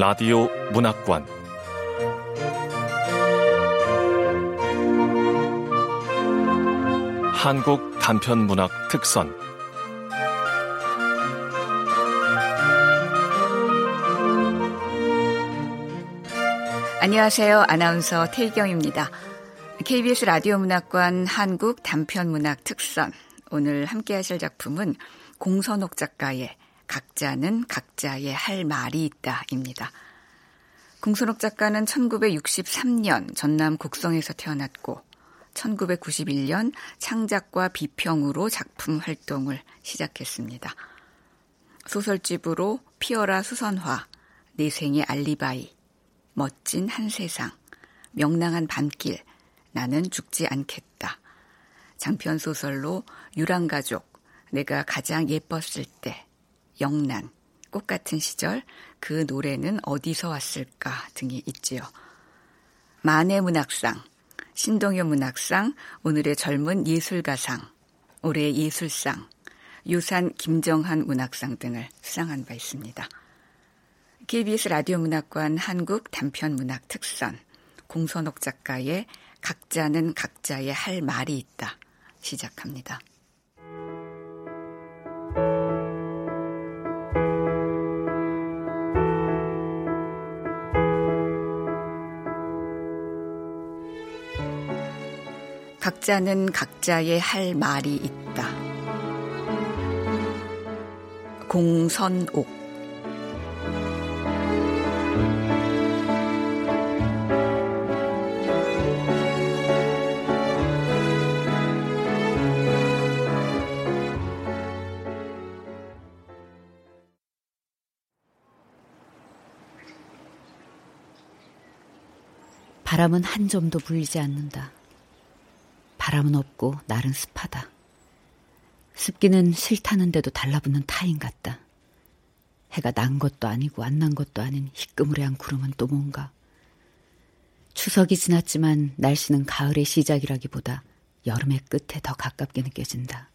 라디오 문학관 한국 단편문학 특선 안녕하세요. 아나운서 태희경입니다. KBS 라디오 문학관 한국 단편문학 특선 오늘 함께 하실 작품은 공선옥 작가의 각자는 각자의 할 말이 있다입니다. 공선옥 작가는 1963년 전남 곡성에서 태어났고 1991년 창작과 비평으로 작품 활동을 시작했습니다. 소설집으로 피어라 수선화, 내 생의 알리바이, 멋진 한 세상, 명랑한 밤길, 나는 죽지 않겠다. 장편소설로 유랑가족, 내가 가장 예뻤을 때, 영란, 꽃 같은 시절, 그 노래는 어디서 왔을까 등이 있지요. 만해 문학상, 신동엽 문학상, 오늘의 젊은 예술가상, 올해의 예술상, 유산 김정한 문학상 등을 수상한 바 있습니다. KBS 라디오 문학관 한국 단편 문학 특선, 공선옥 작가의 각자는 각자의 할 말이 있다 시작합니다. 각자는 각자의 할 말이 있다. 공선옥. 바람은 한 점도 불리지 않는다. 바람은 없고 날은 습하다. 습기는 싫다는데도 달라붙는 타인 같다. 해가 난 것도 아니고 안 난 것도 아닌 희끄무레한 구름은 또 뭔가. 추석이 지났지만 날씨는 가을의 시작이라기보다 여름의 끝에 더 가깝게 느껴진다.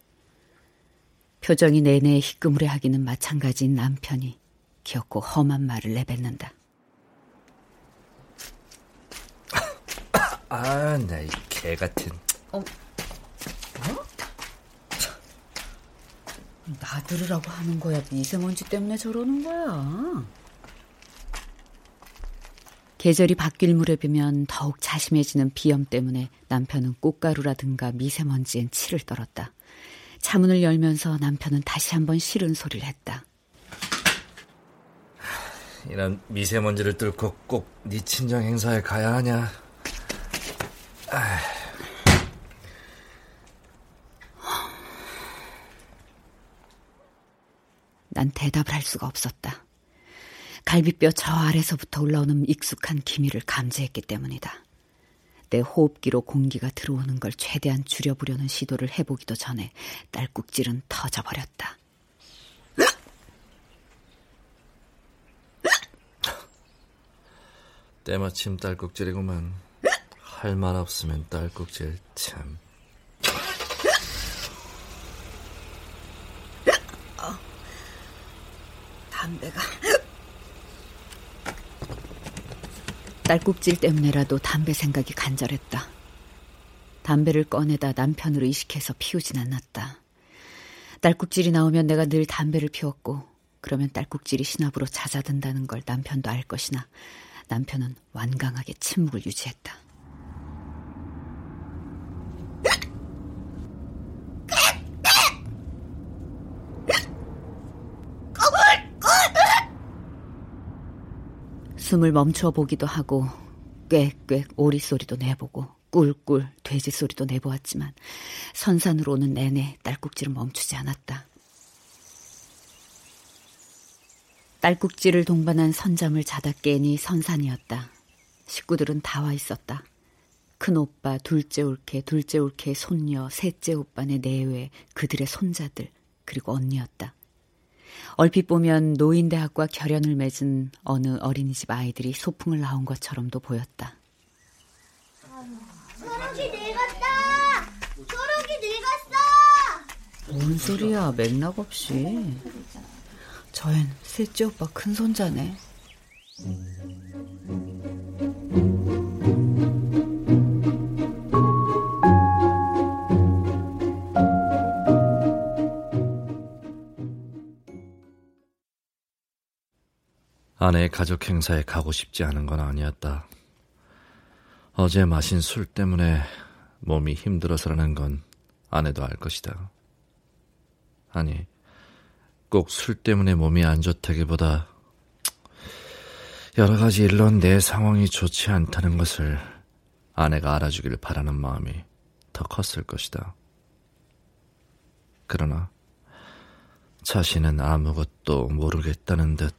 표정이 내내 희끄무레하기는 마찬가지인 남편이 귀엽고 험한 말을 내뱉는다. 아, 나 이 개 같은... 나 들으라고 하는 거야? 미세먼지 때문에 저러는 거야? 계절이 바뀔 무렵이면 더욱 자심해지는 비염 때문에 남편은 꽃가루라든가 미세먼지엔 치를 떨었다. 차문을 열면서 남편은 다시 한번 싫은 소리를 했다. 이런 미세먼지를 뚫고 꼭 네 친정 행사에 가야 하냐? 아휴. 난 대답을 할 수가 없었다. 갈비뼈 저 아래서부터 올라오는 익숙한 기미를 감지했기 때문이다. 내 호흡기로 공기가 들어오는 걸 최대한 줄여보려는 시도를 해보기도 전에 딸꾹질은 터져버렸다. 때마침 딸꾹질이구만. 할 말 없으면 딸꾹질 참... 담배가 딸꾹질 때문에라도 담배 생각이 간절했다. 담배를 꺼내다 남편으로 이식해서 피우진 않았다. 딸꾹질이 나오면 내가 늘 담배를 피웠고 그러면 딸꾹질이 신압으로 잦아든다는 걸 남편도 알 것이나 남편은 완강하게 침묵을 유지했다. 숨을 멈춰 보기도 하고 꽥꽥 오리 소리도 내보고 꿀꿀 돼지 소리도 내보았지만 선산으로 오는 내내 딸꾹질은 멈추지 않았다. 딸꾹질을 동반한 선잠을 자다 깨니 선산이었다. 식구들은 다 와 있었다. 큰오빠, 둘째 올케, 둘째 올케의 손녀, 셋째 오빠네 내외, 그들의 손자들, 그리고 언니였다. 얼핏 보면 노인대학과 결연을 맺은 어느 어린이집 아이들이 소풍을 나온 것처럼도 보였다. 초록이 늙었다! 초록이 늙었어! 뭔 소리야, 맥락 없이. 저흰 셋째 오빠 큰손자네. 아내의 가족 행사에 가고 싶지 않은 건 아니었다. 어제 마신 술 때문에 몸이 힘들어서라는 건 아내도 알 것이다. 아니, 꼭 술 때문에 몸이 안 좋다기보다 여러 가지 일로 내 상황이 좋지 않다는 것을 아내가 알아주길 바라는 마음이 더 컸을 것이다. 그러나 자신은 아무것도 모르겠다는 듯.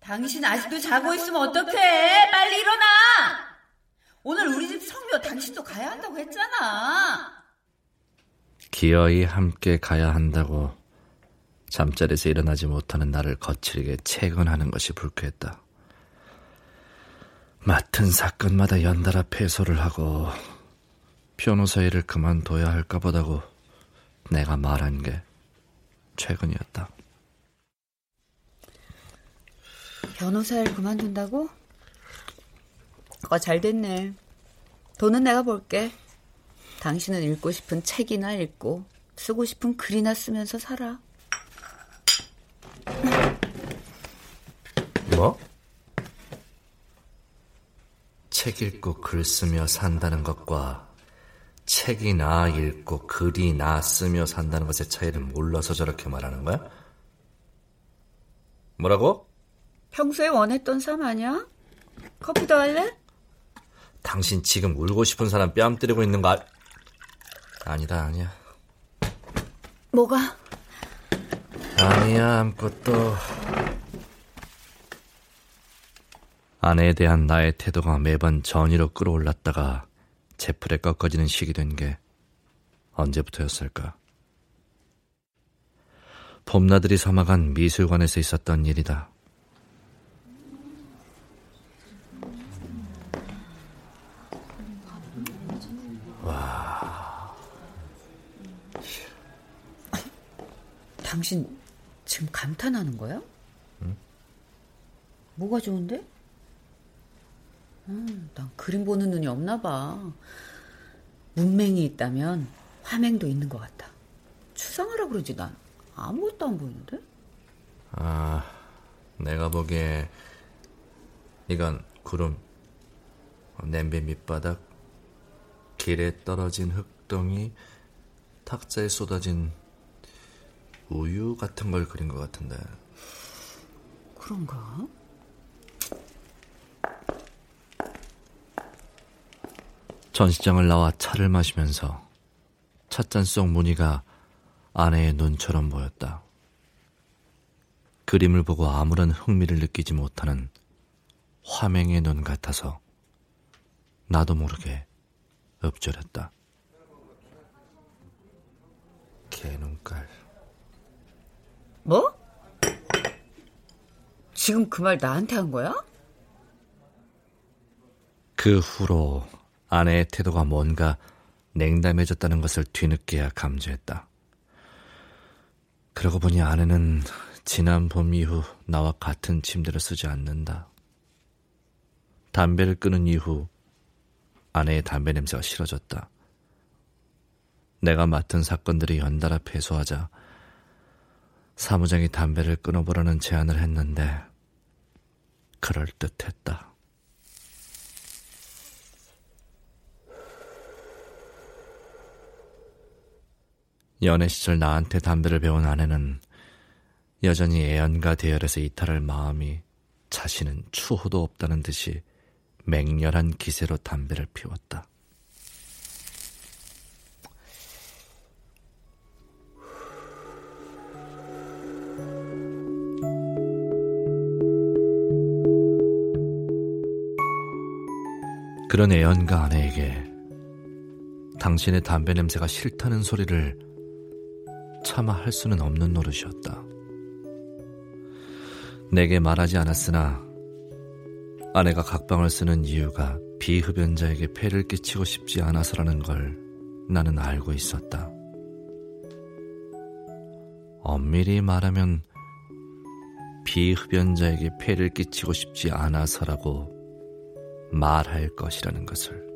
당신 아직도 자고 있으면 어떡해? 빨리 일어나! 오늘 우리 집 성묘 당신도 가야 한다고 했잖아. 기어이 함께 가야 한다고 잠자리에서 일어나지 못하는 나를 거칠게 채근하는 것이 불쾌했다. 맡은 사건마다 연달아 패소를 하고 변호사 일을 그만둬야 할까 보다고 내가 말한 게 최근이었다. 변호사를 그만둔다고? 잘 됐네. 돈은 내가 벌게. 당신은 읽고 싶은 책이나 읽고 쓰고 싶은 글이나 쓰면서 살아. 뭐? 책 읽고 글 쓰며 산다는 것과 책이나 읽고 글이나 쓰며 산다는 것의 차이를 몰라서 저렇게 말하는 거야? 뭐라고? 평소에 원했던 삶 아니야? 커피 더 할래? 당신 지금 울고 싶은 사람 뺨 때리고 있는 거 아니야. 뭐가? 아니야, 아무것도. 아내에 대한 나의 태도가 매번 전의로 끌어올랐다가 제풀에 꺾어지는 식이 된 게 언제부터였을까? 봄나들이 삼아간 미술관에서 있었던 일이다. 당신 지금 감탄하는 거야? 응? 뭐가 좋은데? 난 그림 보는 눈이 없나 봐. 문맹이 있다면 화맹도 있는 것 같아. 추상하라 그러지, 난 아무것도 안 보이는데? 내가 보기에 이건 구름, 냄비 밑바닥, 길에 떨어진 흙덩이, 탁자에 쏟아진 우유 같은 걸 그린 것 같은데. 그런가? 전시장을 나와 차를 마시면서 찻잔 속 무늬가 아내의 눈처럼 보였다. 그림을 보고 아무런 흥미를 느끼지 못하는 화맹의 눈 같아서 나도 모르게 읊조렸다. 개눈깔. 뭐? 지금 그 말 나한테 한 거야? 그 후로 아내의 태도가 뭔가 냉담해졌다는 것을 뒤늦게야 감지했다. 그러고 보니 아내는 지난 봄 이후 나와 같은 침대를 쓰지 않는다. 담배를 끊은 이후 아내의 담배 냄새가 싫어졌다. 내가 맡은 사건들이 연달아 패소하자 사무장이 담배를 끊어보라는 제안을 했는데 그럴듯했다. 연애 시절 나한테 담배를 배운 아내는 여전히 애연과 대열에서 이탈할 마음이 자신은 추호도 없다는 듯이 맹렬한 기세로 담배를 피웠다. 그런 애연가 아내에게 당신의 담배 냄새가 싫다는 소리를 차마 할 수는 없는 노릇이었다. 내게 말하지 않았으나 아내가 각방을 쓰는 이유가 비흡연자에게 폐를 끼치고 싶지 않아서라는 걸 나는 알고 있었다. 엄밀히 말하면 비흡연자에게 폐를 끼치고 싶지 않아서라고 말할 것이라는 것을.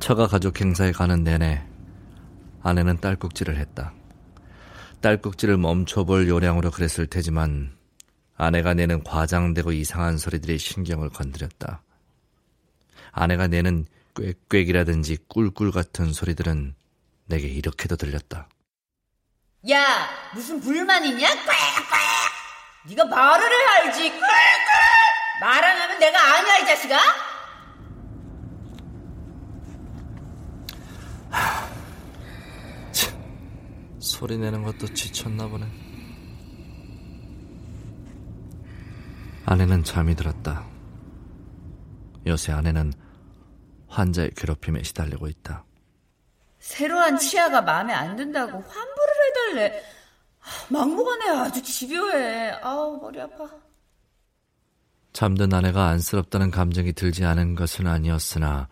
처가 가족 행사에 가는 내내 아내는 딸꾹질을 했다. 딸꾹질을 멈춰볼 요량으로 그랬을 테지만 아내가 내는 과장되고 이상한 소리들이 신경을 건드렸다. 아내가 내는 꽥꽥이라든지 꿀꿀 같은 소리들은 내게 이렇게도 들렸다. 야, 무슨 불만 있냐? 꽥꽥! 네가 말을 해야 알지! 꽥꽥! 말 안 하면 내가 아냐, 이 자식아! 소리 내는 것도 지쳤나 보네. 아내는 잠이 들었다. 요새 아내는 환자의 괴롭힘에 시달리고 있다. 새로 한 치아가 마음에 안 든다고 환불을 해달래. 막무가내 아주 집요해. 아우 머리 아파. 잠든 아내가 안쓰럽다는 감정이 들지 않은 것은 아니었으나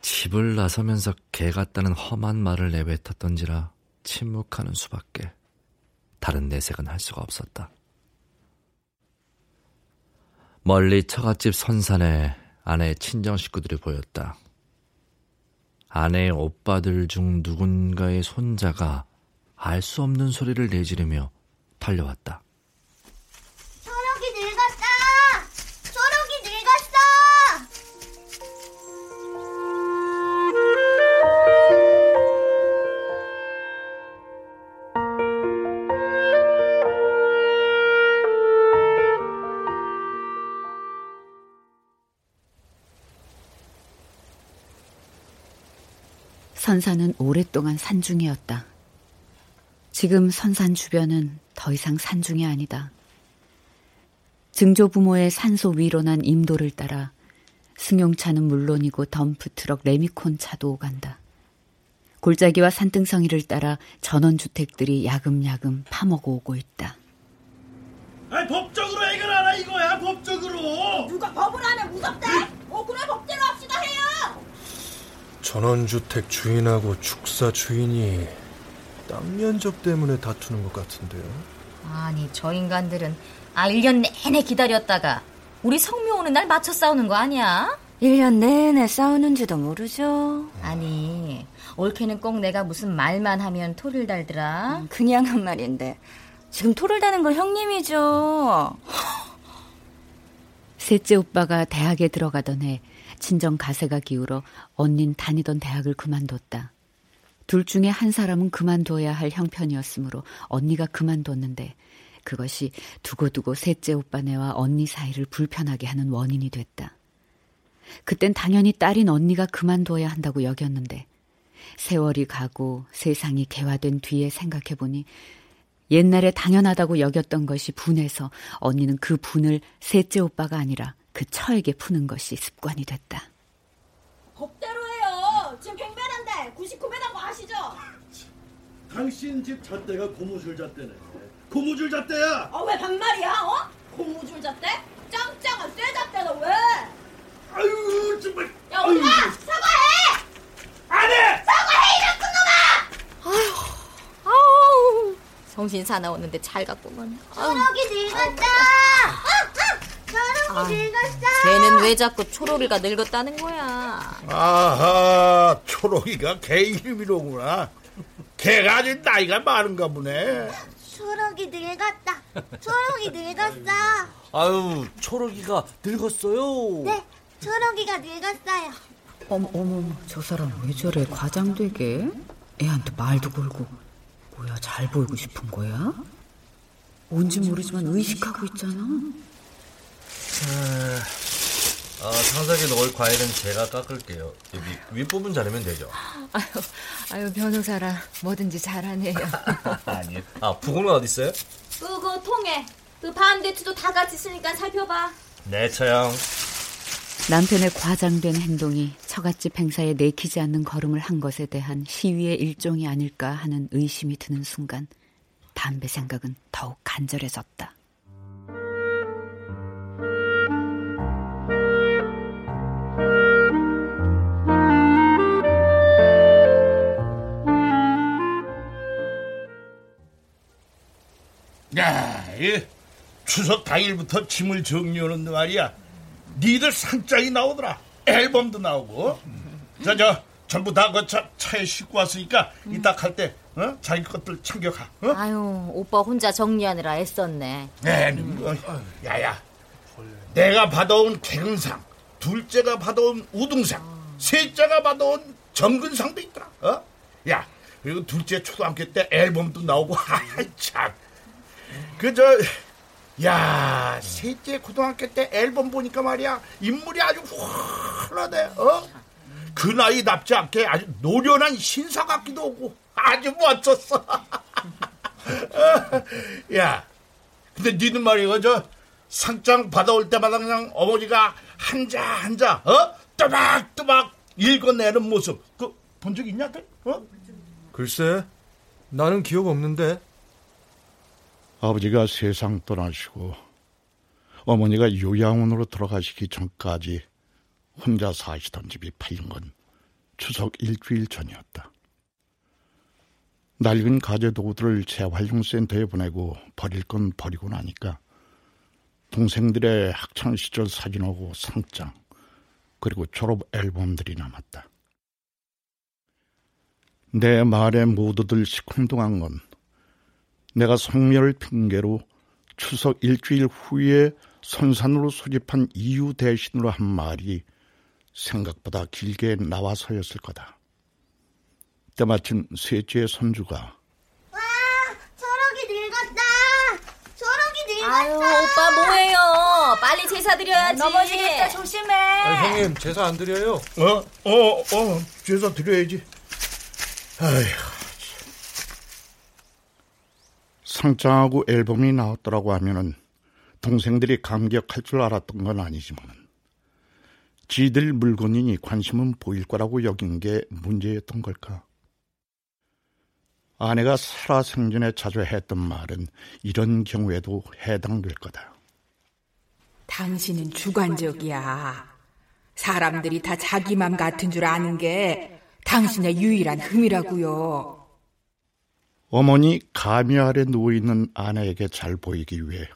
집을 나서면서 개 같다는 험한 말을 내뱉었던지라 침묵하는 수밖에 다른 내색은 할 수가 없었다. 멀리 처갓집 선산에 아내의 친정 식구들이 보였다. 아내의 오빠들 중 누군가의 손자가 알 수 없는 소리를 내지르며 달려왔다. 초록이 늙었다! 초록이 늙었어! 선산은 오랫동안 산중이었다. 지금 선산 주변은 더 이상 산중이 아니다. 증조부모의 산소 위로 난 임도를 따라 승용차는 물론이고 덤프트럭 레미콘 차도 오간다. 골짜기와 산등성이를 따라 전원주택들이 야금야금 파먹어 오고 있다. 아니, 법적으로 해결하라 이거야, 법적으로. 누가 법을 안 해, 무섭대. 그래 법대로 합시다 해요. 전원주택 주인하고 축사 주인이 땅 면적 때문에 다투는 것 같은데요. 아니 저 인간들은 1년 내내 기다렸다가 우리 성묘 오는 날 맞춰 싸우는 거 아니야? 1년 내내 싸우는지도 모르죠. 아니 올케는 꼭 내가 무슨 말만 하면 토를 달더라. 그냥 한 말인데 지금 토를 다는 건 형님이죠. 셋째 오빠가 대학에 들어가던 해 친정 가세가 기울어 언닌 다니던 대학을 그만뒀다. 둘 중에 한 사람은 그만둬야 할 형편이었으므로 언니가 그만뒀는데 그것이 두고두고 셋째 오빠네와 언니 사이를 불편하게 하는 원인이 됐다. 그땐 당연히 딸인 언니가 그만둬야 한다고 여겼는데 세월이 가고 세상이 개화된 뒤에 생각해보니 옛날에 당연하다고 여겼던 것이 분해서 언니는 그 분을 셋째 오빠가 아니라 그 처에게 푸는 것이 습관이 됐다. 법대로 해요. 지금 100배란데 99배라고 아시죠? 당신 집 잣대가 고무줄 잣대네. 고무줄 잣대야. 왜 반말이야? 고무줄 잣대? 짱짱한 쇠 잣대다 왜? 아유 정말. 야 오빠 사과해. 안 해. 사과해 이런 놈아. 아유 정신 사나웠는데 잘 갔구만. 초록이 늙었다. 늙었어. 쟤는 왜 자꾸 초록이가 늙었다는 거야? 아하, 초록이가 걔 이름이로구나. 걔가 아주 나이가 많은가 보네. 초록이 늙었다. 초록이 늙었어. 아유, 초록이가 늙었어요. 네, 초록이가 늙었어요. 어머, 저 사람 왜 저래 과장되게? 애한테 말도 걸고. 뭐야, 잘 보이고 싶은 거야? 뭔지 모르지만 의식하고 있잖아. 상상에 넣을 과일은 제가 깎을게요. 윗부분 자르면 되죠. 아유 변호사라 뭐든지 잘하네요. 아니요. 부고는 어디 있어요? 그거 통에 그 밤대추도 다 같이 쓰니까 살펴봐. 네 처형. 남편의 과장된 행동이 처갓집 행사에 내키지 않는 걸음을 한 것에 대한 시위의 일종이 아닐까 하는 의심이 드는 순간 담배 생각은 더욱 간절해졌다. 야, 추석 당일부터 짐을 정리하는데 말이야. 니들 상장이 나오더라. 앨범도 나오고. 저 전부 다 그 차에 싣고 왔으니까 이따 갈 때 자기 것들 챙겨가. 아유, 오빠 혼자 정리하느라 애썼네. 야야, 내가 받아온 개근상, 둘째가 받아온 우등상, 셋째가 받아온 정근상도 있더라. 야, 그리고 둘째 초등학교 때 앨범도 나오고. 참. 야, 셋째 고등학교 때 앨범 보니까 말이야, 인물이 아주 훤하네. 그 나이답지 않게 아주 노련한 신사 같기도 하고 아주 멋졌어. 야, 근데 니는 말이야, 상장 받아올 때마다 그냥 어머니가 한자 한자 또박또박 읽어내는 모습 본 적 있냐? 글쎄, 나는 기억 없는데. 아버지가 세상 떠나시고 어머니가 요양원으로 들어가시기 전까지 혼자 사시던 집이 팔린 건 추석 일주일 전이었다. 낡은 가재도구들을 재활용센터에 보내고 버릴 건 버리고 나니까 동생들의 학창시절 사진하고 상장, 그리고 졸업 앨범들이 남았다. 내 말에 모두들 시큰둥한 건 내가 성묘를 핑계로 추석 일주일 후에 선산으로 소집한 이유 대신으로 한 말이 생각보다 길게 나와서였을 거다. 때마침 셋째 손주가 와, 저러기 늙었다. 아유, 오빠 뭐예요? 빨리 제사 드려야지. 넘어지겠다, 조심해. 형님, 제사 안 드려요. 제사 드려야지. 아휴. 상장하고 앨범이 나왔더라고 하면은 동생들이 감격할 줄 알았던 건 아니지만 지들 물건이니 관심은 보일 거라고 여긴 게 문제였던 걸까? 아내가 살아생전에 자주 했던 말은 이런 경우에도 해당될 거다. 당신은 주관적이야. 사람들이 다 자기 맘 같은 줄 아는 게 당신의 유일한 흠이라고요. 어머니 가미 아래 누워있는 아내에게 잘 보이기 위해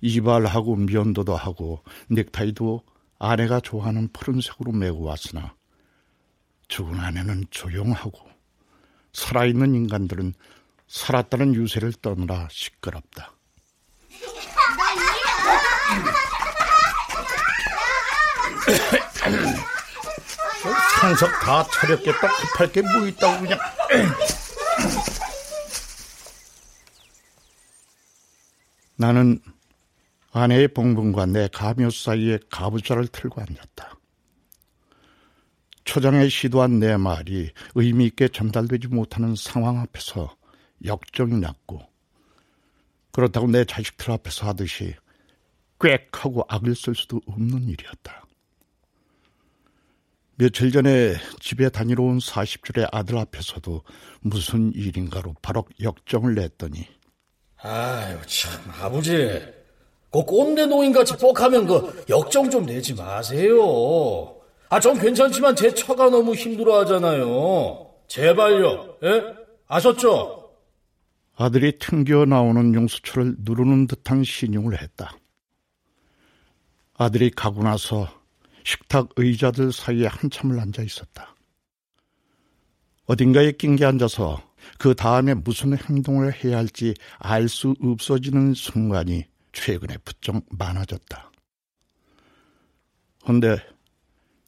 이발하고 면도도 하고 넥타이도 아내가 좋아하는 푸른색으로 메고 왔으나 죽은 아내는 조용하고 살아있는 인간들은 살았다는 유세를 떠느라 시끄럽다. 상석 다 차렸겠다. 급할 게 뭐 있다고 그냥. 나는 아내의 봉분과 내 가묘 사이에 가부좌를 틀고 앉았다. 초장에 시도한 내 말이 의미 있게 전달되지 못하는 상황 앞에서 역정이 났고, 그렇다고 내 자식들 앞에서 하듯이 꽥하고 악을 쓸 수도 없는 일이었다. 며칠 전에 집에 다니러 온 40줄의 아들 앞에서도 무슨 일인가로 바로 역정을 냈더니, 아유, 참, 아버지, 그 꼰대 노인같이 뻑하면 그 역정 좀 내지 마세요. 전 괜찮지만 제 처가 너무 힘들어 하잖아요. 제발요, 예? 아셨죠? 아들이 튕겨 나오는 용수철을 누르는 듯한 신용을 했다. 아들이 가고 나서 식탁 의자들 사이에 한참을 앉아 있었다. 어딘가에 낑겨 앉아서 그 다음에 무슨 행동을 해야 할지 알 수 없어지는 순간이 최근에 부쩍 많아졌다. 그런데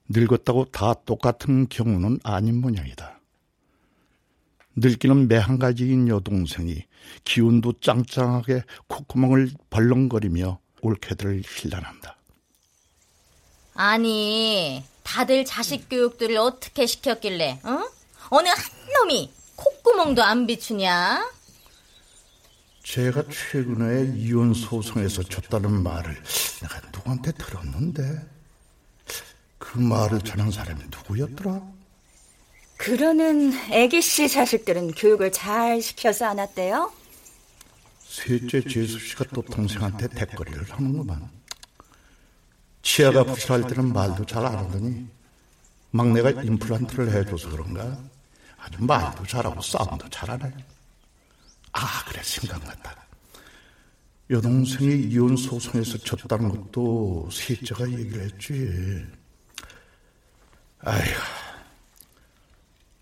늙었다고 다 똑같은 경우는 아닌 모양이다. 늙기는 매한가지인 여동생이 기운도 짱짱하게 콧구멍을 벌렁거리며 올케들을 힐난한다. 아니, 다들 자식 교육들을 어떻게 시켰길래 어느 한 놈이 콧구멍도 안 비추냐? 제가 최근에 이혼 소송에서 줬다는 말을 내가 누구한테 들었는데 그 말을 전한 사람이 누구였더라? 그러는 애기씨 자식들은 교육을 잘 시켜서 안 왔대요? 셋째 재수씨가 또 동생한테 대거리를 하는구만. 치아가 부실할 때는 말도 잘 안 하더니 막내가 임플란트를 해줘서 그런가 아주 말도 잘하고 싸움도 잘하네. 아, 그래, 생각났다. 여동생이 이혼 소송에서 졌다는 것도 셋째가 얘기를 했지. 아이고,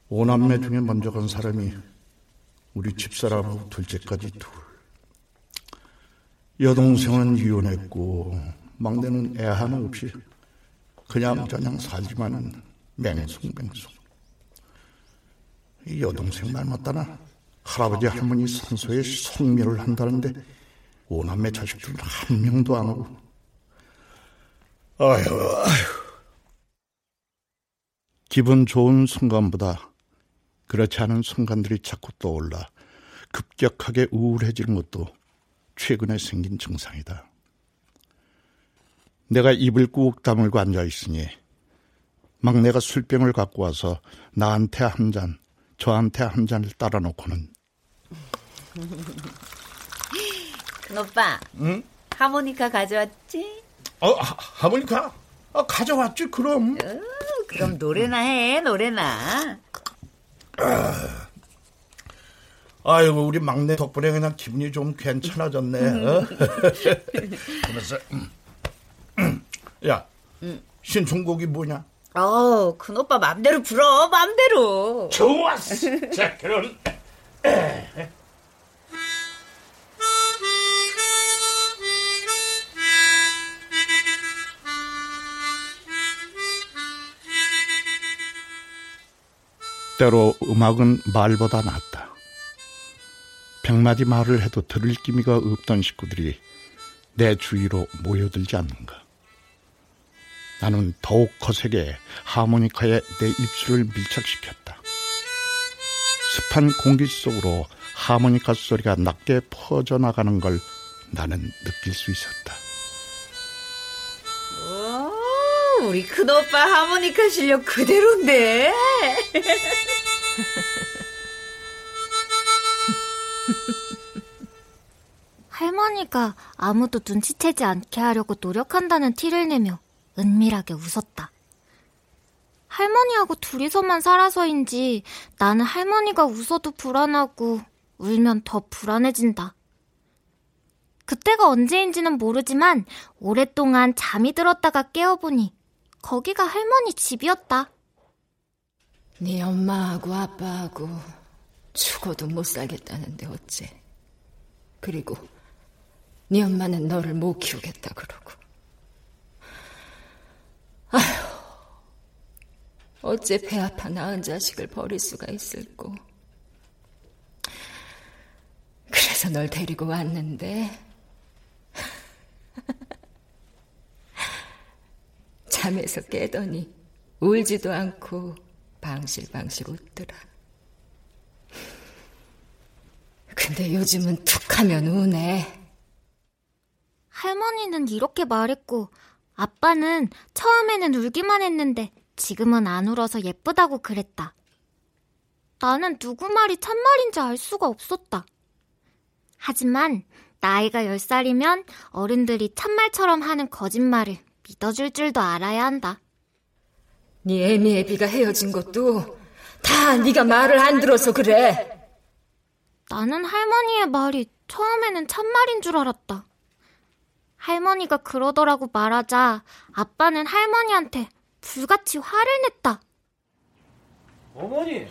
오남매 중에 먼저 간 사람이 우리 집사람하고 둘째까지 둘. 여동생은 이혼했고 막내는 애 하나 없이 그냥저냥 살지만은 맹숭맹숭. 이 여동생 닮았다나 할아버지 할머니 산소에 성묘를 한다는데 오남매 자식들은 한 명도 안 오고. 아휴, 아휴. 기분 좋은 순간보다 그렇지 않은 순간들이 자꾸 떠올라 급격하게 우울해지는 것도 최근에 생긴 증상이다. 내가 입을 꾹 다물고 앉아있으니 막내가 술병을 갖고 와서 나한테 한 잔, 저한테 한 잔을 따라 놓고는 오빠, 응? 하모니카 가져왔지? 하모니카? 가져왔지, 그럼. 그럼 노래나 해, 노래나. 아이고, 우리 막내 덕분에 그냥 기분이 좀 괜찮아졌네. 그러면서 야, 신청곡이 뭐냐? 큰 오빠 맘대로 불어, 맘대로. 좋았어. 자, 그럼. 때로 음악은 말보다 낫다. 백마디 말을 해도 들을 기미가 없던 식구들이 내 주위로 모여들지 않는가. 나는 더욱 거세게 하모니카에 내 입술을 밀착시켰다. 습한 공기 속으로 하모니카 소리가 낮게 퍼져나가는 걸 나는 느낄 수 있었다. 우리 큰오빠 하모니카 실력 그대로인데. 할머니가 아무도 눈치채지 않게 하려고 노력한다는 티를 내며 은밀하게 웃었다. 할머니하고 둘이서만 살아서인지 나는 할머니가 웃어도 불안하고 울면 더 불안해진다. 그때가 언제인지는 모르지만 오랫동안 잠이 들었다가 깨어보니 거기가 할머니 집이었다. 네 엄마하고 아빠하고 죽어도 못 살겠다는데 어째. 그리고 네 엄마는 너를 못 키우겠다 그러고. 아휴, 어째 배 아파 낳은 자식을 버릴 수가 있을꼬. 그래서 널 데리고 왔는데 잠에서 깨더니 울지도 않고 방실방실 웃더라. 근데 요즘은 툭하면 우네. 할머니는 이렇게 말했고 아빠는 처음에는 울기만 했는데 지금은 안 울어서 예쁘다고 그랬다. 나는 누구 말이 참말인지 알 수가 없었다. 하지만 나이가 10살이면 어른들이 참말처럼 하는 거짓말을 믿어줄 줄도 알아야 한다. 네 애미 애비가 헤어진 것도 다 네가 말을 안 들어서 그래. 나는 할머니의 말이 처음에는 참말인 줄 알았다. 할머니가 그러더라고 말하자 아빠는 할머니한테 불같이 화를 냈다. 어머니,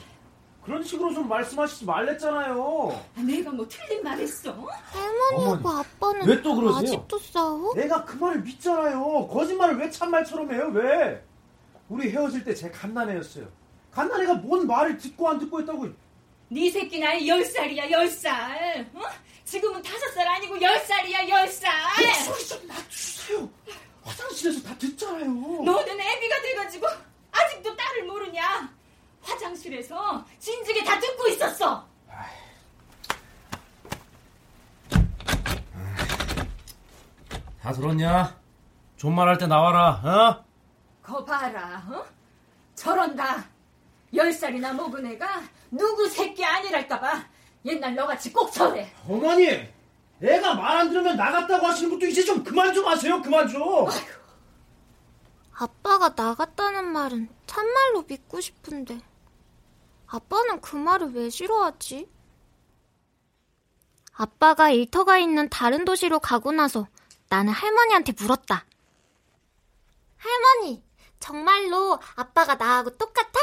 그런 식으로 좀 말씀하시지 말랬잖아요. 내가 뭐 틀린 말 했어? 할머니하고 어머니, 아빠는 왜 또 그러세요? 아직도 싸워? 내가 그 말을 믿잖아요. 거짓말을 왜 참말처럼 해요? 왜? 우리 헤어질 때 제 갓난애였어요. 갓난애가 뭔 말을 듣고 안 듣고 했다고. 네 새끼 나이 10살이야 10살. 어? 지금은 5살 아니고 10살이야 10살. 목소리 좀 낮추세요. 화장실에서 다 듣잖아요. 너는 애비가 돼가지고 아직도 딸을 모르냐. 화장실에서 진즉에 다 듣고 있었어. 다 들었냐? 존말할 때 나와라. 어? 거 봐라, 어? 저런다. 10살이나 먹은 애가 누구 새끼 아니랄까봐 옛날 너같이 꼭 저래. 어머니, 애가 말 안 들으면 나갔다고 하시는 것도 이제 좀 그만 좀 하세요. 그만 좀. 아이고. 아빠가 나갔다는 말은 참말로 믿고 싶은데 아빠는 그 말을 왜 싫어하지? 아빠가 일터가 있는 다른 도시로 가고 나서 나는 할머니한테 물었다. 할머니, 정말로 아빠가 나하고 똑같아?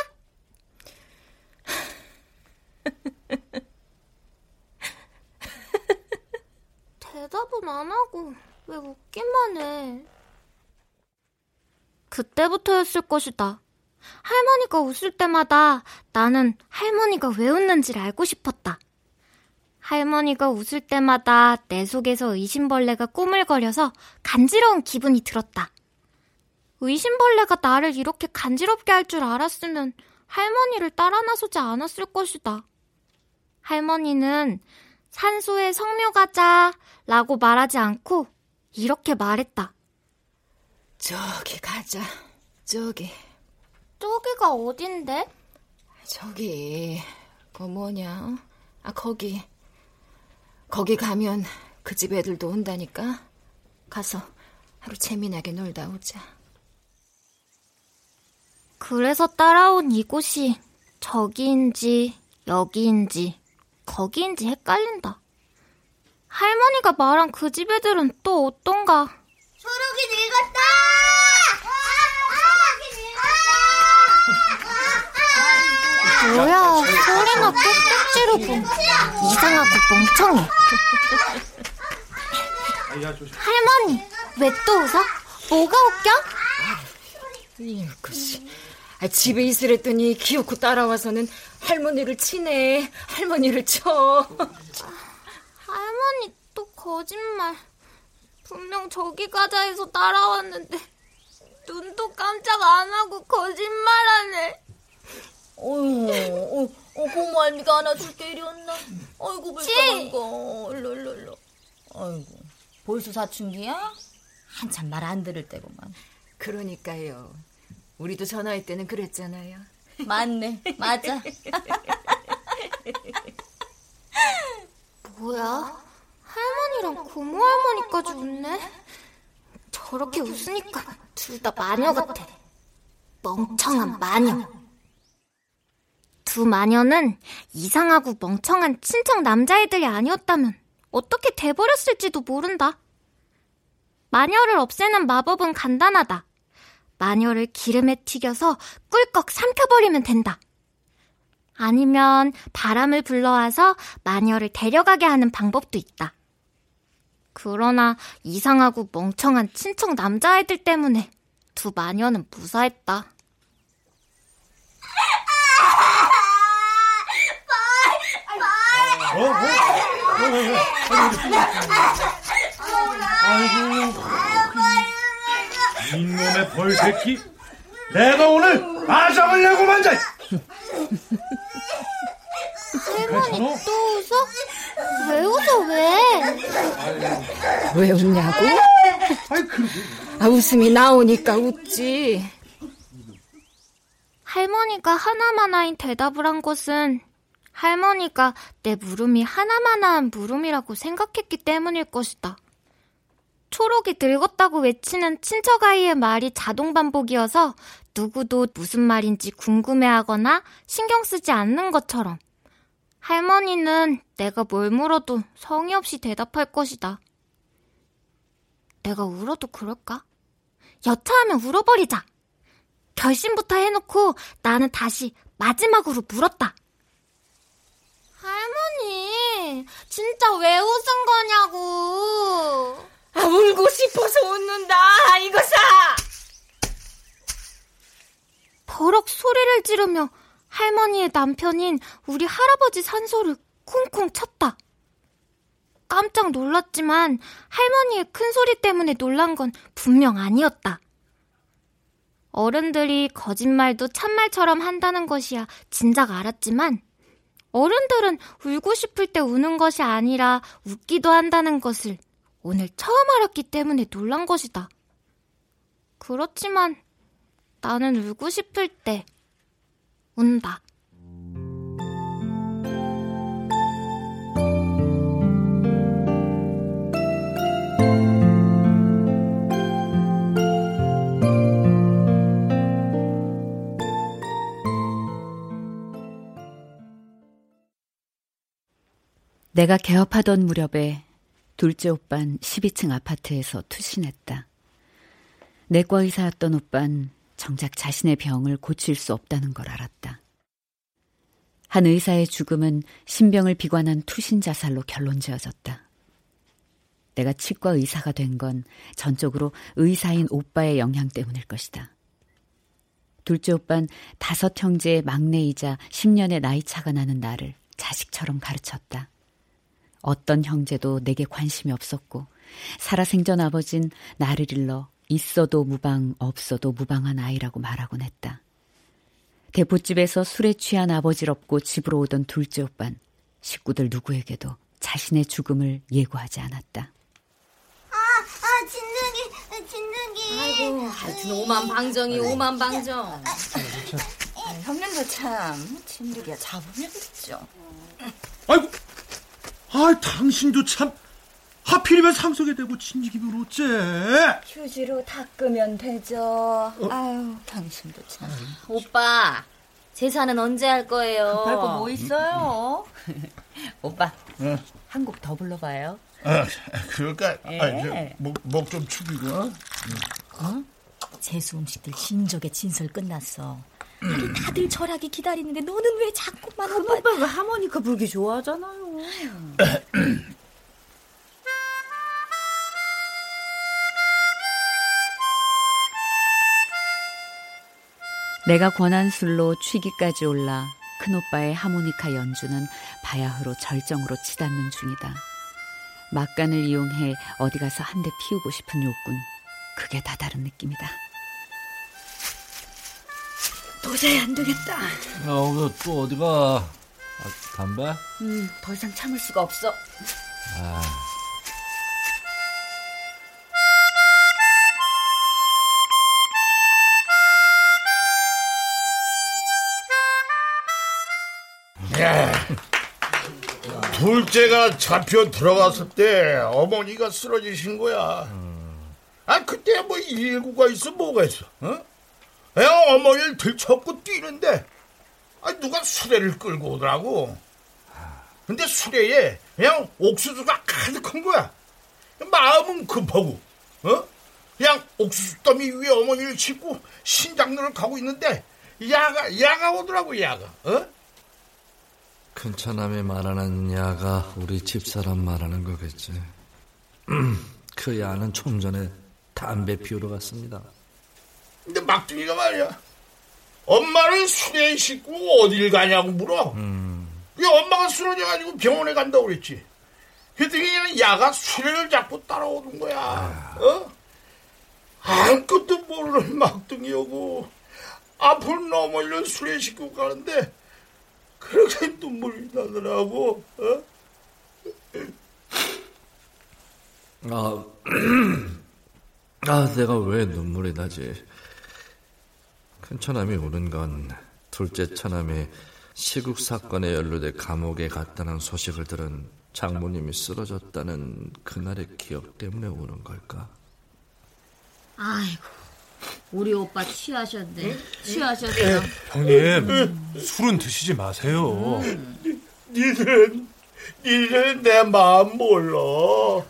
대답은 안 하고 왜 웃기만 해. 그때부터였을 것이다. 할머니가 웃을 때마다 나는 할머니가 왜 웃는지를 알고 싶었다. 할머니가 웃을 때마다 내 속에서 의심벌레가 꾸물거려서 간지러운 기분이 들었다. 의심벌레가 나를 이렇게 간지럽게 할 줄 알았으면 할머니를 따라 나서지 않았을 것이다. 할머니는 산소에 석류 가자라고 말하지 않고 이렇게 말했다. 저기 가자. 저기. 저기가 어딘데? 저기. 그 뭐냐? 아, 거기. 거기 가면 그 집 애들도 온다니까. 가서 하루 재미나게 놀다 오자. 그래서 따라온 이곳이 저기인지 여기인지 거기인지 헷갈린다. 할머니가 말한 그 집 애들은 또 어떤가? 초록이 늙었다! 아! 뭐야, 소리나 똑똑지로 본 이상하고 멍청해. 할머니, 왜 또 웃어? 뭐가 웃겨? 이것이. 집에 있으랬더니 기어코 따라와서는 할머니를 치네. 할머니를 쳐. 할머니 또 거짓말. 분명 저기 가자에서 따라왔는데 눈도 깜짝 안 하고 거짓말하네. 어휴, 고모 할미가 안아줄 게 이리였나? 아이고 불쌍한 거. 얼른. 아이고, 벌써 사춘기야? 한참 말 안 들을 때구만. 그러니까요. 우리도 전화할 때는 그랬잖아요. 맞네, 맞아. 뭐야? 할머니랑 고모 할머니까지 웃네? 저렇게 웃으니까 둘 다 마녀 같아. 멍청한 마녀. 두 마녀는 이상하고 멍청한 친척 남자애들이 아니었다면 어떻게 돼버렸을지도 모른다. 마녀를 없애는 마법은 간단하다. 마녀를 기름에 튀겨서 꿀꺽 삼켜버리면 된다. 아니면 바람을 불러와서 마녀를 데려가게 하는 방법도 있다. 그러나 이상하고 멍청한 친척 남자애들 때문에 두 마녀는 무사했다. 이놈의 벌새끼, 내가 오늘 맞아보려고 만져. 할머니 또 웃어? 왜 웃어, 왜? 왜 웃냐고? 아, 웃음이 나오니까 웃지. 할머니가 하나마나인 대답을 한 것은 할머니가 내 물음이 하나마나한 물음이라고 생각했기 때문일 것이다. 초록이 늙었다고 외치는 친척아이의 말이 자동반복이어서 누구도 무슨 말인지 궁금해하거나 신경 쓰지 않는 것처럼 할머니는 내가 뭘 물어도 성의 없이 대답할 것이다. 내가 울어도 그럴까? 여차하면 울어버리자. 결심부터 해놓고 나는 다시 마지막으로 물었다. 할머니, 진짜 왜 웃은 거냐고. 아, 울고 싶어서 웃는다, 이거사! 버럭 소리를 지르며 할머니의 남편인 우리 할아버지 산소를 콩콩 쳤다. 깜짝 놀랐지만 할머니의 큰 소리 때문에 놀란 건 분명 아니었다. 어른들이 거짓말도 참말처럼 한다는 것이야 진작 알았지만 어른들은 울고 싶을 때 우는 것이 아니라 웃기도 한다는 것을 오늘 처음 알았기 때문에 놀란 것이다. 그렇지만 나는 울고 싶을 때 운다. 내가 개업하던 무렵에 둘째 오빤 12층 아파트에서 투신했다. 내과 의사였던 오빤 정작 자신의 병을 고칠 수 없다는 걸 알았다. 한 의사의 죽음은 신병을 비관한 투신 자살로 결론 지어졌다. 내가 치과 의사가 된 건 전적으로 의사인 오빠의 영향 때문일 것이다. 둘째 오빤 5 형제의 막내이자 10년의 나이 차가 나는 나를 자식처럼 가르쳤다. 어떤 형제도 내게 관심이 없었고 살아생전 아버진 나를 일러 있어도 무방 없어도 무방한 아이라고 말하곤 했다. 대포집에서 술에 취한 아버지럽고 집으로 오던 둘째 오빤 식구들 누구에게도 자신의 죽음을 예고하지 않았다. 진드기. 아이고, 하여튼 오만방정이 오만방정. 형님도 참 진드기야 잡음이 그랬죠. 아이고. 아, 당신도 참 하필이면 상속에 대고 진지기면 어째? 휴지로 닦으면 되죠. 아유, 당신도 참. 오빠, 제사는 언제 할 거예요? 별거 뭐 있어요? 오빠, 한 곡 더 불러봐요. 아, 그럴까? 예. 목 좀 축이고. 어? 재수 음식들 신적의 진설 끝났어. 아니, 다들 절하게 기다리는데 너는 왜 자꾸만 오빠가 하모니카 불기 좋아하잖아요. 내가 권한 술로 취기까지 올라 큰오빠의 하모니카 연주는 바야흐로 절정으로 치닫는 중이다. 막간을 이용해 어디 가서 한 대 피우고 싶은 욕군, 그게 다다른 느낌이다. 도저히 안 되겠다. 야, 오늘 또 어디 가? 아, 담배? 더 이상 참을 수가 없어. 아. 야, 둘째가 잡혀 들어갔을 때 어머니가 쓰러지신 거야. 아, 그때 뭐 일구가 있어 뭐가 있어? 어? 애 어머니를 들쳐업고 뛰는데 누가 수레를 끌고 오더라고. 근데 수레에 그냥 옥수수가 가득한 거야. 마음은 급하고 그냥 옥수수 더미 위에 어머니를 싣고 신장로를 가고 있는데 야가 오더라고. 야가 큰 차남이 말하는 야가 우리 집사람 말하는 거겠지. 그 야는 좀 전에 담배 피우러 갔습니다. 근데 막둥이가 말이야, 엄마를 수레에 싣고 어딜 가냐고 물어. 엄마가 쓰러져가지고 병원에 간다고 그랬지. 그랬더니 그냥 야가 수레를 잡고 따라오는 거야. 아무것도 모르는 막둥이하고 앞을 넘어를 수레에 싣고 가는데 그렇게 눈물이 나더라고. 내가 왜 눈물이 나지? 큰 처남이 우는 건 둘째 처남이 시국 사건에 연루돼 감옥에 갔다는 소식을 들은 장모님이 쓰러졌다는 그날의 기억 때문에 우는 걸까? 아이고, 우리 오빠 취하셨네. 형님, 술은 드시지 마세요. 니들은 내 마음 몰라.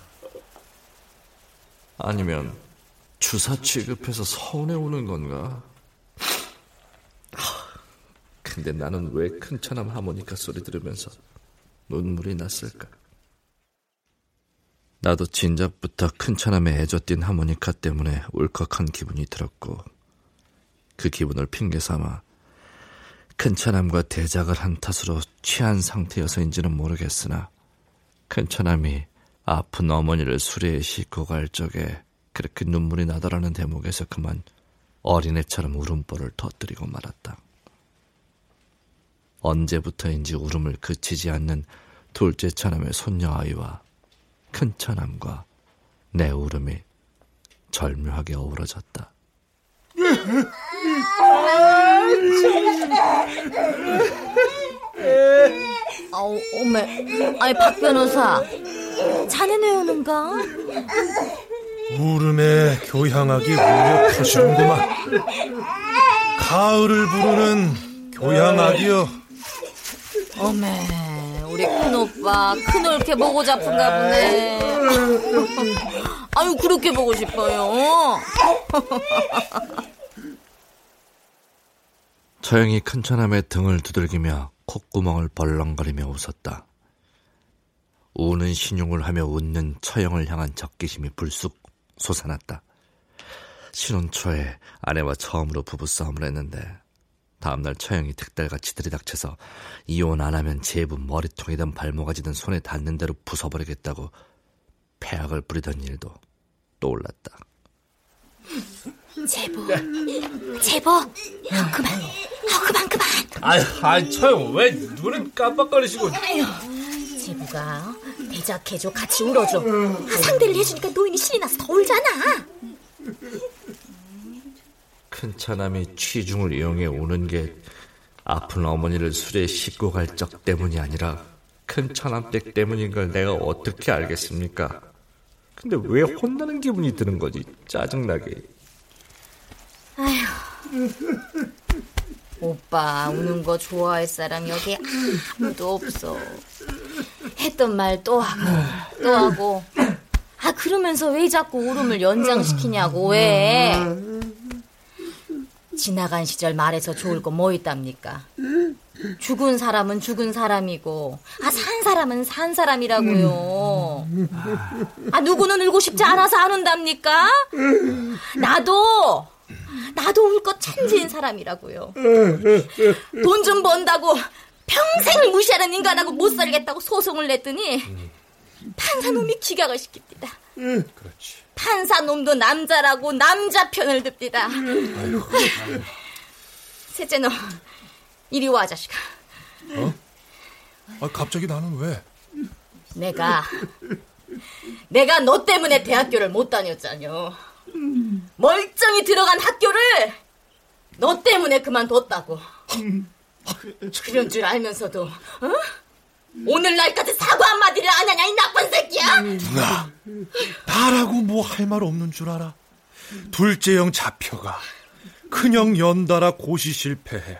아니면 주사 취급해서 서운해 오는 건가? 근데 나는 왜 큰 차남 하모니카 소리 들으면서 눈물이 났을까? 나도 진작부터 큰 차남의 애저띤 하모니카 때문에 울컥한 기분이 들었고, 그 기분을 핑계 삼아 큰 차남과 대작을 한 탓으로 취한 상태여서인지는 모르겠으나 큰 차남이 아픈 어머니를 수레에 싣고 갈 적에 그렇게 눈물이 나더라는 대목에서 그만 어린애처럼 울음보를 터뜨리고 말았다. 언제부터인지 울음을 그치지 않는 둘째 처남의 손녀아이와 큰 처남과 내 울음이 절묘하게 어우러졌다. 아우, 어메. 아니, 박 변호사. 자네는 왜 우는가? 울음에 교향악이 울려 퍼지는구만. 가을을 부르는 교향악이여. 어메, 우리 큰오빠 큰올케 보고 잡은가 보네. 아유, 그렇게 보고 싶어요. 처형이 큰 처남의 등을 두들기며 콧구멍을 벌렁거리며 웃었다. 우는 신용을 하며 웃는 처형을 향한 적개심이 불쑥 솟아났다. 신혼 초에 아내와 처음으로 부부싸움을 했는데 다음날 처형이 득달같이 들이닥쳐서 이혼 안 하면 제부 머리통이든 발모가지든 손에 닿는 대로 부숴버리겠다고 폐악을 부리던 일도 떠올랐다. 제보 그만. 아이 처형 왜 눈을 깜빡거리시고. 아유, 제보가 대작해줘, 같이 울어줘. 아, 상대를 해주니까 노인이 신이 나서 더 울잖아. 큰 차남이 취중을 이용해 우는 게 아픈 어머니를 술에 싣고 갈 적 때문이 아니라 큰 차남댁 때문인 걸 내가 어떻게 알겠습니까? 근데 왜 혼나는 기분이 드는 거지, 짜증나게. 아휴, 오빠 우는 거 좋아할 사람 여기 아무도 없어. 했던 말 또 하고. 아, 그러면서 왜 자꾸 울음을 연장시키냐고. 왜 지나간 시절 말해서 좋을 거 뭐 있답니까? 죽은 사람은 죽은 사람이고, 아, 산 사람은 산 사람이라고요. 아, 누구는 울고 싶지 않아서 안 운답니까? 나도 울 것 천지인 사람이라고요. 돈 좀 번다고 평생 무시하는 인간하고 못 살겠다고 소송을 냈더니 판사놈이 기각을 시킵니다. 그렇지. 판사놈도 남자라고 남자 편을 듭니다. 아이고. 셋째 놈, 이리 와, 자식아. 어? 아, 갑자기 나는 왜? 내가 너 때문에 대학교를 못 다녔잖여. 멀쩡히 들어간 학교를 너 때문에 그만뒀다고. 그런 줄 알면서도, 어? 오늘날까지 사과 한마디를 안 하냐, 이 나쁜 새끼야. 누나, 나라고 뭐 할 말 없는 줄 알아? 둘째 형 잡혀가, 큰형 연달아 고시 실패해.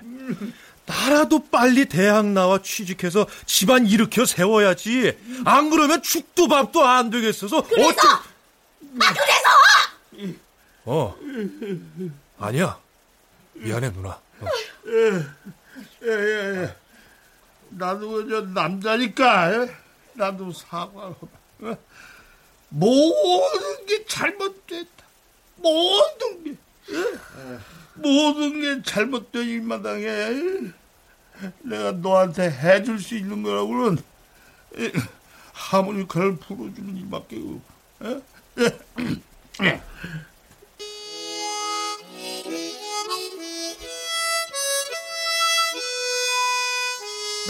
나라도 빨리 대학 나와 취직해서 집안 일으켜 세워야지. 안 그러면 죽도 밥도 안 되겠어서. 그래서! 아니야, 미안해 누나. 예. 나도 저 남자니까 나도 사과하고, 모든 게 잘못됐다. 모든 게 잘못된 이 마당에 내가 너한테 해줄 수 있는 거라고는 하모니카를 불어주는 일밖에 없어.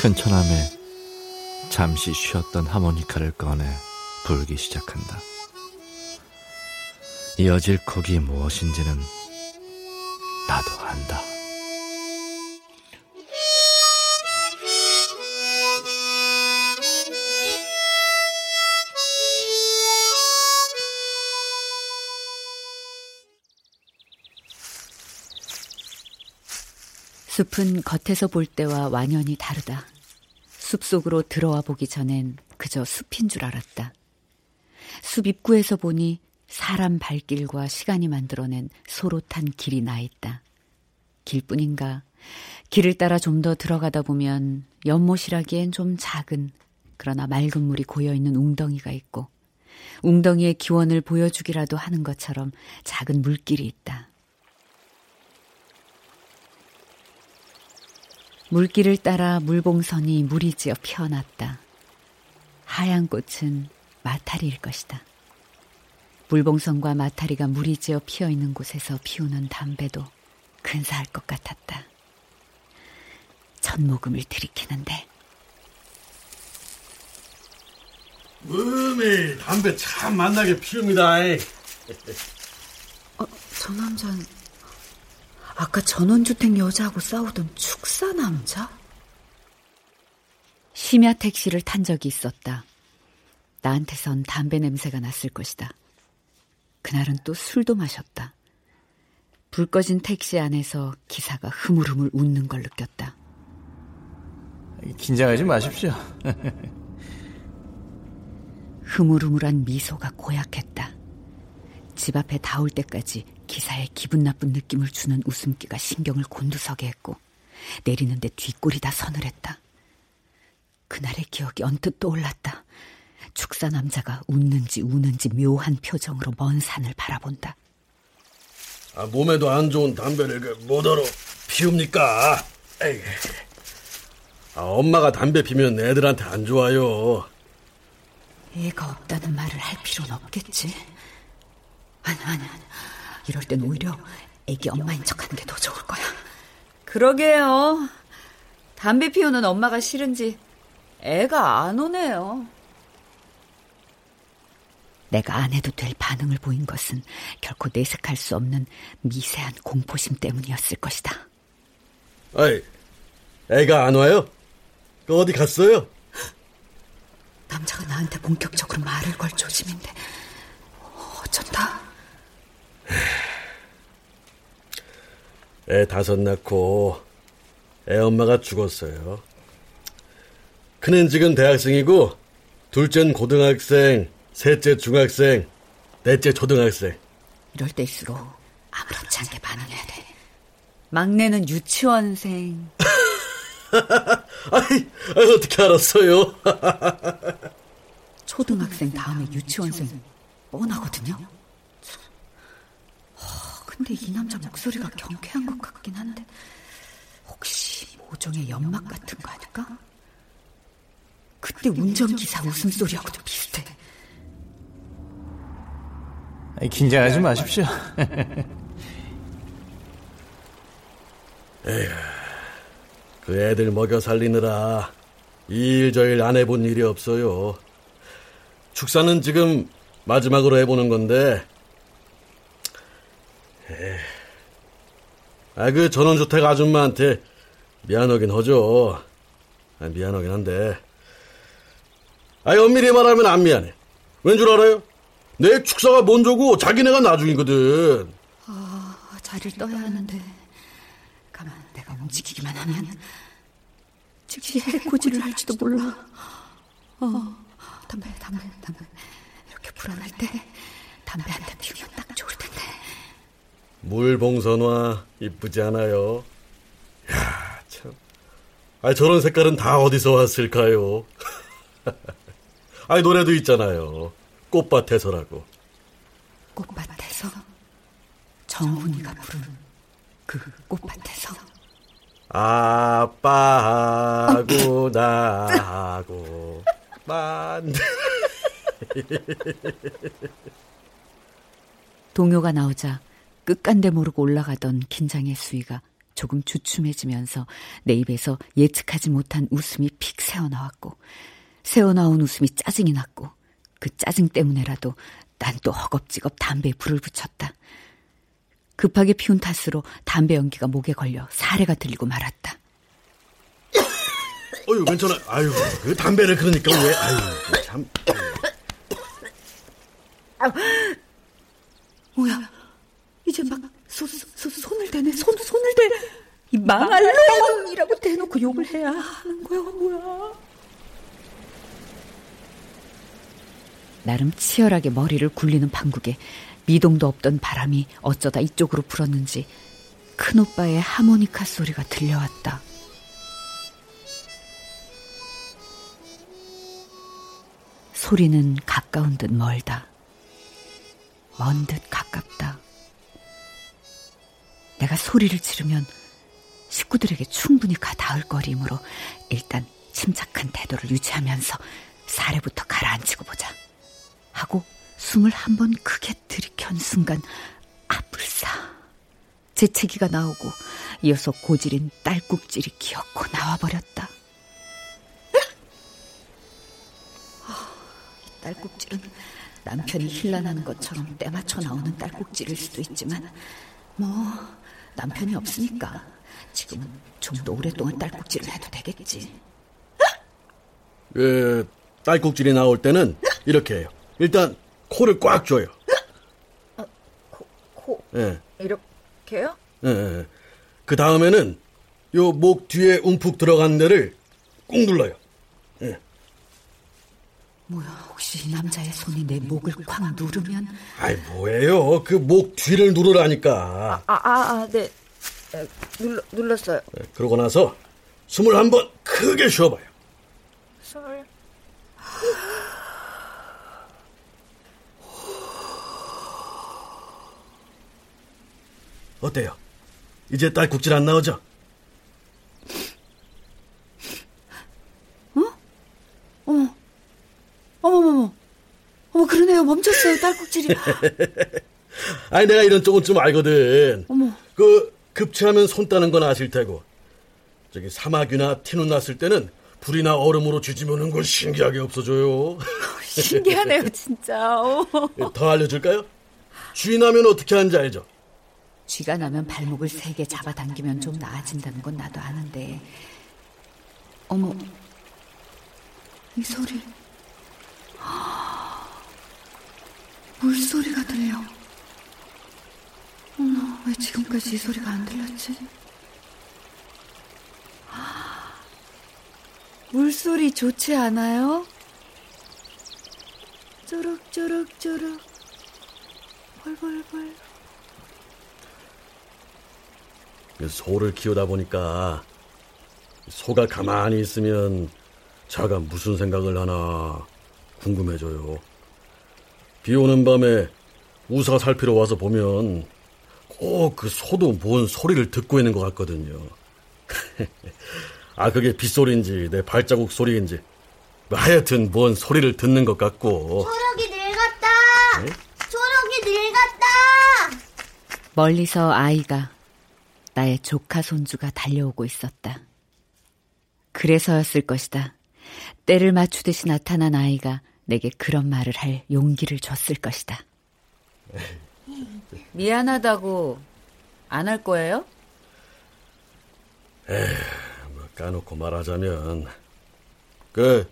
큰 처남에 잠시 쉬었던 하모니카를 꺼내 불기 시작한다. 이어질 곡이 무엇인지는 나도 안다. 숲은 겉에서 볼 때와 완연히 다르다. 숲속으로 들어와 보기 전엔 그저 숲인 줄 알았다. 숲 입구에서 보니 사람 발길과 시간이 만들어낸 소롯한 길이 나있다. 길뿐인가, 길을 따라 좀 더 들어가다 보면 연못이라기엔 좀 작은, 그러나 맑은 물이 고여있는 웅덩이가 있고, 웅덩이의 기원을 보여주기라도 하는 것처럼 작은 물길이 있다. 물길을 따라 물봉선이 무리지어 피어났다. 하얀 꽃은 마타리일 것이다. 물봉선과 마타리가 무리지어 피어있는 곳에서 피우는 담배도 근사할 것 같았다. 첫 모금을 들이키는데, 음이 담배 참 만나게 피웁니다. 저 남자는 아까 전원주택 여자하고 싸우던 축사 남자? 심야 택시를 탄 적이 있었다. 나한테선 담배 냄새가 났을 것이다. 그날은 또 술도 마셨다. 불 꺼진 택시 안에서 기사가 흐물흐물 웃는 걸 느꼈다. 긴장하지 마십시오. 흐물흐물한 미소가 고약했다. 집 앞에 닿을 때까지 기사의 기분 나쁜 느낌을 주는 웃음기가 신경을 곤두서게 했고 내리는데 뒷골이 다 서늘했다. 그날의 기억이 언뜻 떠올랐다. 축사 남자가 웃는지 우는지 묘한 표정으로 먼 산을 바라본다. 아, 몸에도 안 좋은 담배를 뭐더러 피웁니까? 에이. 아, 엄마가 담배 피면 애들한테 안 좋아요. 애가 없다는 말을 할 필요는 없겠지. 아니. 이럴 땐 오히려 애기 엄마인 척하는 게 더 좋을 거야. 그러게요. 담배 피우는 엄마가 싫은지 애가 안 오네요. 내가 안 해도 될 반응을 보인 것은 결코 내색할 수 없는 미세한 공포심 때문이었을 것이다. 아이, 애가 안 와요? 또 어디 갔어요? 남자가 나한테 본격적으로 말을 걸 조짐인데 어쩐다? 애 5 낳고 애 엄마가 죽었어요. 큰애는 지금 대학생이고 둘째는 고등학생, 셋째 중학생, 넷째 초등학생. 이럴 때일수록 아무렇지 않게 반응해야 돼. 막내는 유치원생. 아니, 어떻게 알았어요? 초등학생 다음에 유치원생 뻔하거든요. 근데 이 남자 목소리가 경쾌한 것 같긴 한데 혹시 모종의 연막 같은 거 아닐까? 그때 운전기사 웃음소리하고도 비슷해. 긴장하지 마십시오. 에휴, 그 애들 먹여 살리느라 이 일 저 일 안 해본 일이 없어요. 축사는 지금 마지막으로 해보는 건데. 아, 그 전원주택 아줌마한테 미안하긴 하죠. 아, 미안하긴 한데. 아, 엄밀히 말하면 안 미안해. 왠 줄 알아요? 내 축사가 먼저고 자기네가 나중이거든. 아, 자리를 떠야 하는데 가만, 내가 움직이기만 하면 즉시 해코지를 할지도 몰라. 담배. 이렇게 불안할 때 담배 한 대 피우면 딱 좋을 텐데. 물봉선화 이쁘지 않아요? 야, 참. 아, 저런 색깔은 다 어디서 왔을까요? 아, 노래도 있잖아요. 꽃밭에서라고. 꽃밭에서? 정훈이가 부른 그 꽃밭에서? 아빠하고 나하고 만 동요가 나오자 끝간데 모르고 올라가던 긴장의 수위가 조금 주춤해지면서 내 입에서 예측하지 못한 웃음이 픽 새어나왔고 새어나온 웃음이 짜증이 났고 그 짜증 때문에라도 난 또 허겁지겁 담배에 불을 붙였다. 급하게 피운 탓으로 담배 연기가 목에 걸려 사례가 들리고 말았다. 어휴, 괜찮아. 아유, 그 담배를 그러니까 왜? 아유, 참. 뭐야? 이제 막 손을 대네. 손을 대. 이 망할 놈이라고 대놓고 욕을 해야 하는 거야, 뭐야? 나름 치열하게 머리를 굴리는 판국에 미동도 없던 바람이 어쩌다 이쪽으로 불었는지 큰오빠의 하모니카 소리가 들려왔다. 소리는 가까운 듯 멀다. 먼 듯 가깝다. 내가 소리를 지르면 식구들에게 충분히 가닿을 거리이므로 일단 침착한 태도를 유지하면서 사례부터 가라앉히고 보자 하고 숨을 한번 크게 들이켠 순간 아불싸 재채기가 나오고 이어서 고지린 딸꾹질이 기어코 나와버렸다. 이 딸꾹질은 남편이 힐난하는 것처럼 때맞춰 나오는 딸꾹질일 수도 있지만 뭐 남편이 없으니까 지금은 좀 더 오랫동안 딸꾹질을 해도 되겠지. 그 딸꾹질이 나올 때는 이렇게 해요. 일단 코를 꽉 줘요. 코? 예. 이렇게요? 예. 그 다음에는 요 목 뒤에 움푹 들어간 데를 꾹 눌러요. 예. 뭐야, 혹시 이 남자의 손이 내 목을 꽉 누르면? 아이, 뭐예요? 그 목 뒤를 누르라니까. 네. 눌렀어요. 네, 그러고 나서 21번 크게 쉬어봐요. 어때요? 이제 딸꾹질 안 나오죠? 어? 어머, 그러네요. 멈췄어요, 딸꾹질이. 아니, 내가 이런 쪽은 좀 알거든. 어머. 그 급체하면 손 따는 건 아실 테고, 저기 사마귀나 티눈 났을 때는 불이나 얼음으로 뒤집어놓은 걸 신기하게 없어져요. 신기하네요, 진짜. 더 알려줄까요? 쥐 나면 어떻게 하는지 알죠? 쥐가 나면 발목을 세게 잡아당기면 좀 나아진다는 건 나도 아는데, 어머, 이 소리, 물소리가 들려. 어머, 왜 지금까지 이 소리가 안 들렸지? 물소리 좋지 않아요? 쪼룩쪼룩쪼룩, 벌벌벌. 소를 키우다 보니까 소가 가만히 있으면 자가 무슨 생각을 하나 궁금해져요. 비 오는 밤에 우사 살피러 와서 보면 꼭 그 소도 뭔 소리를 듣고 있는 것 같거든요. 아, 그게 빗소리인지 내 발자국 소리인지, 하여튼 뭔 소리를 듣는 것 같고. 초록이 늙었다. 네? 초록이 늙었다. 멀리서 아이가, 나의 조카 손주가 달려오고 있었다. 그래서였을 것이다. 때를 맞추듯이 나타난 아이가 내게 그런 말을 할 용기를 줬을 것이다. 미안하다고 안 할 거예요? 뭐 까놓고 말하자면, 그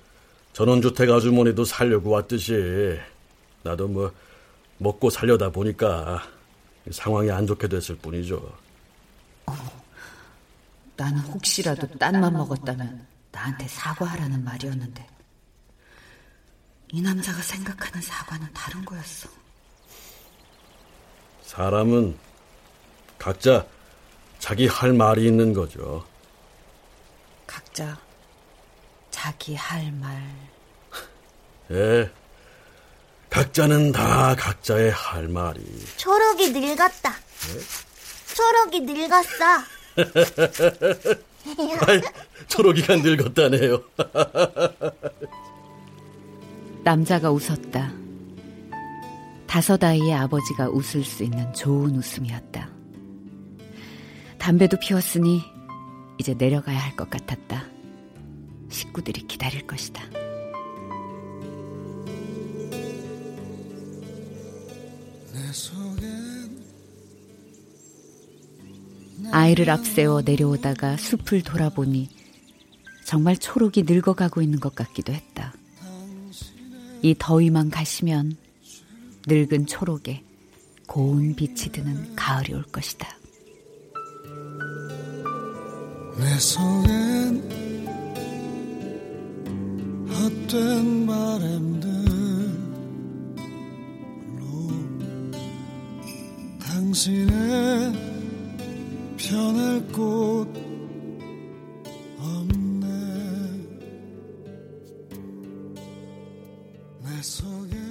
전원주택 아주머니도 살려고 왔듯이 나도 뭐 먹고 살려다 보니까 상황이 안 좋게 됐을 뿐이죠. 나는 혹시라도 딴만 먹었다면 나한테 사과하라는 말이었는데, 이 남자가 생각하는 사과는 다른 거였어. 사람은 각자 자기 할 말이 있는 거죠. 각자 자기 할 말. 예, 각자는 다 각자의 할 말이. 초록이 늙었다. 예? 초록이 늙었어. 아이, 초록이가 늙었다네요. 남자가 웃었다. 다섯 아이의 아버지가 웃을 수 있는 좋은 웃음이었다. 담배도 피웠으니 이제 내려가야 할 것 같았다. 식구들이 기다릴 것이다. 내 속에 아이를 앞세워 내려오다가 숲을 돌아보니 정말 초록이 늙어가고 있는 것 같기도 했다. 이 더위만 가시면 늙은 초록에 고운 빛이 드는 가을이 올 것이다. 내 속엔 헛된 바람들로 당신의 변할 곳 없네 내 속에.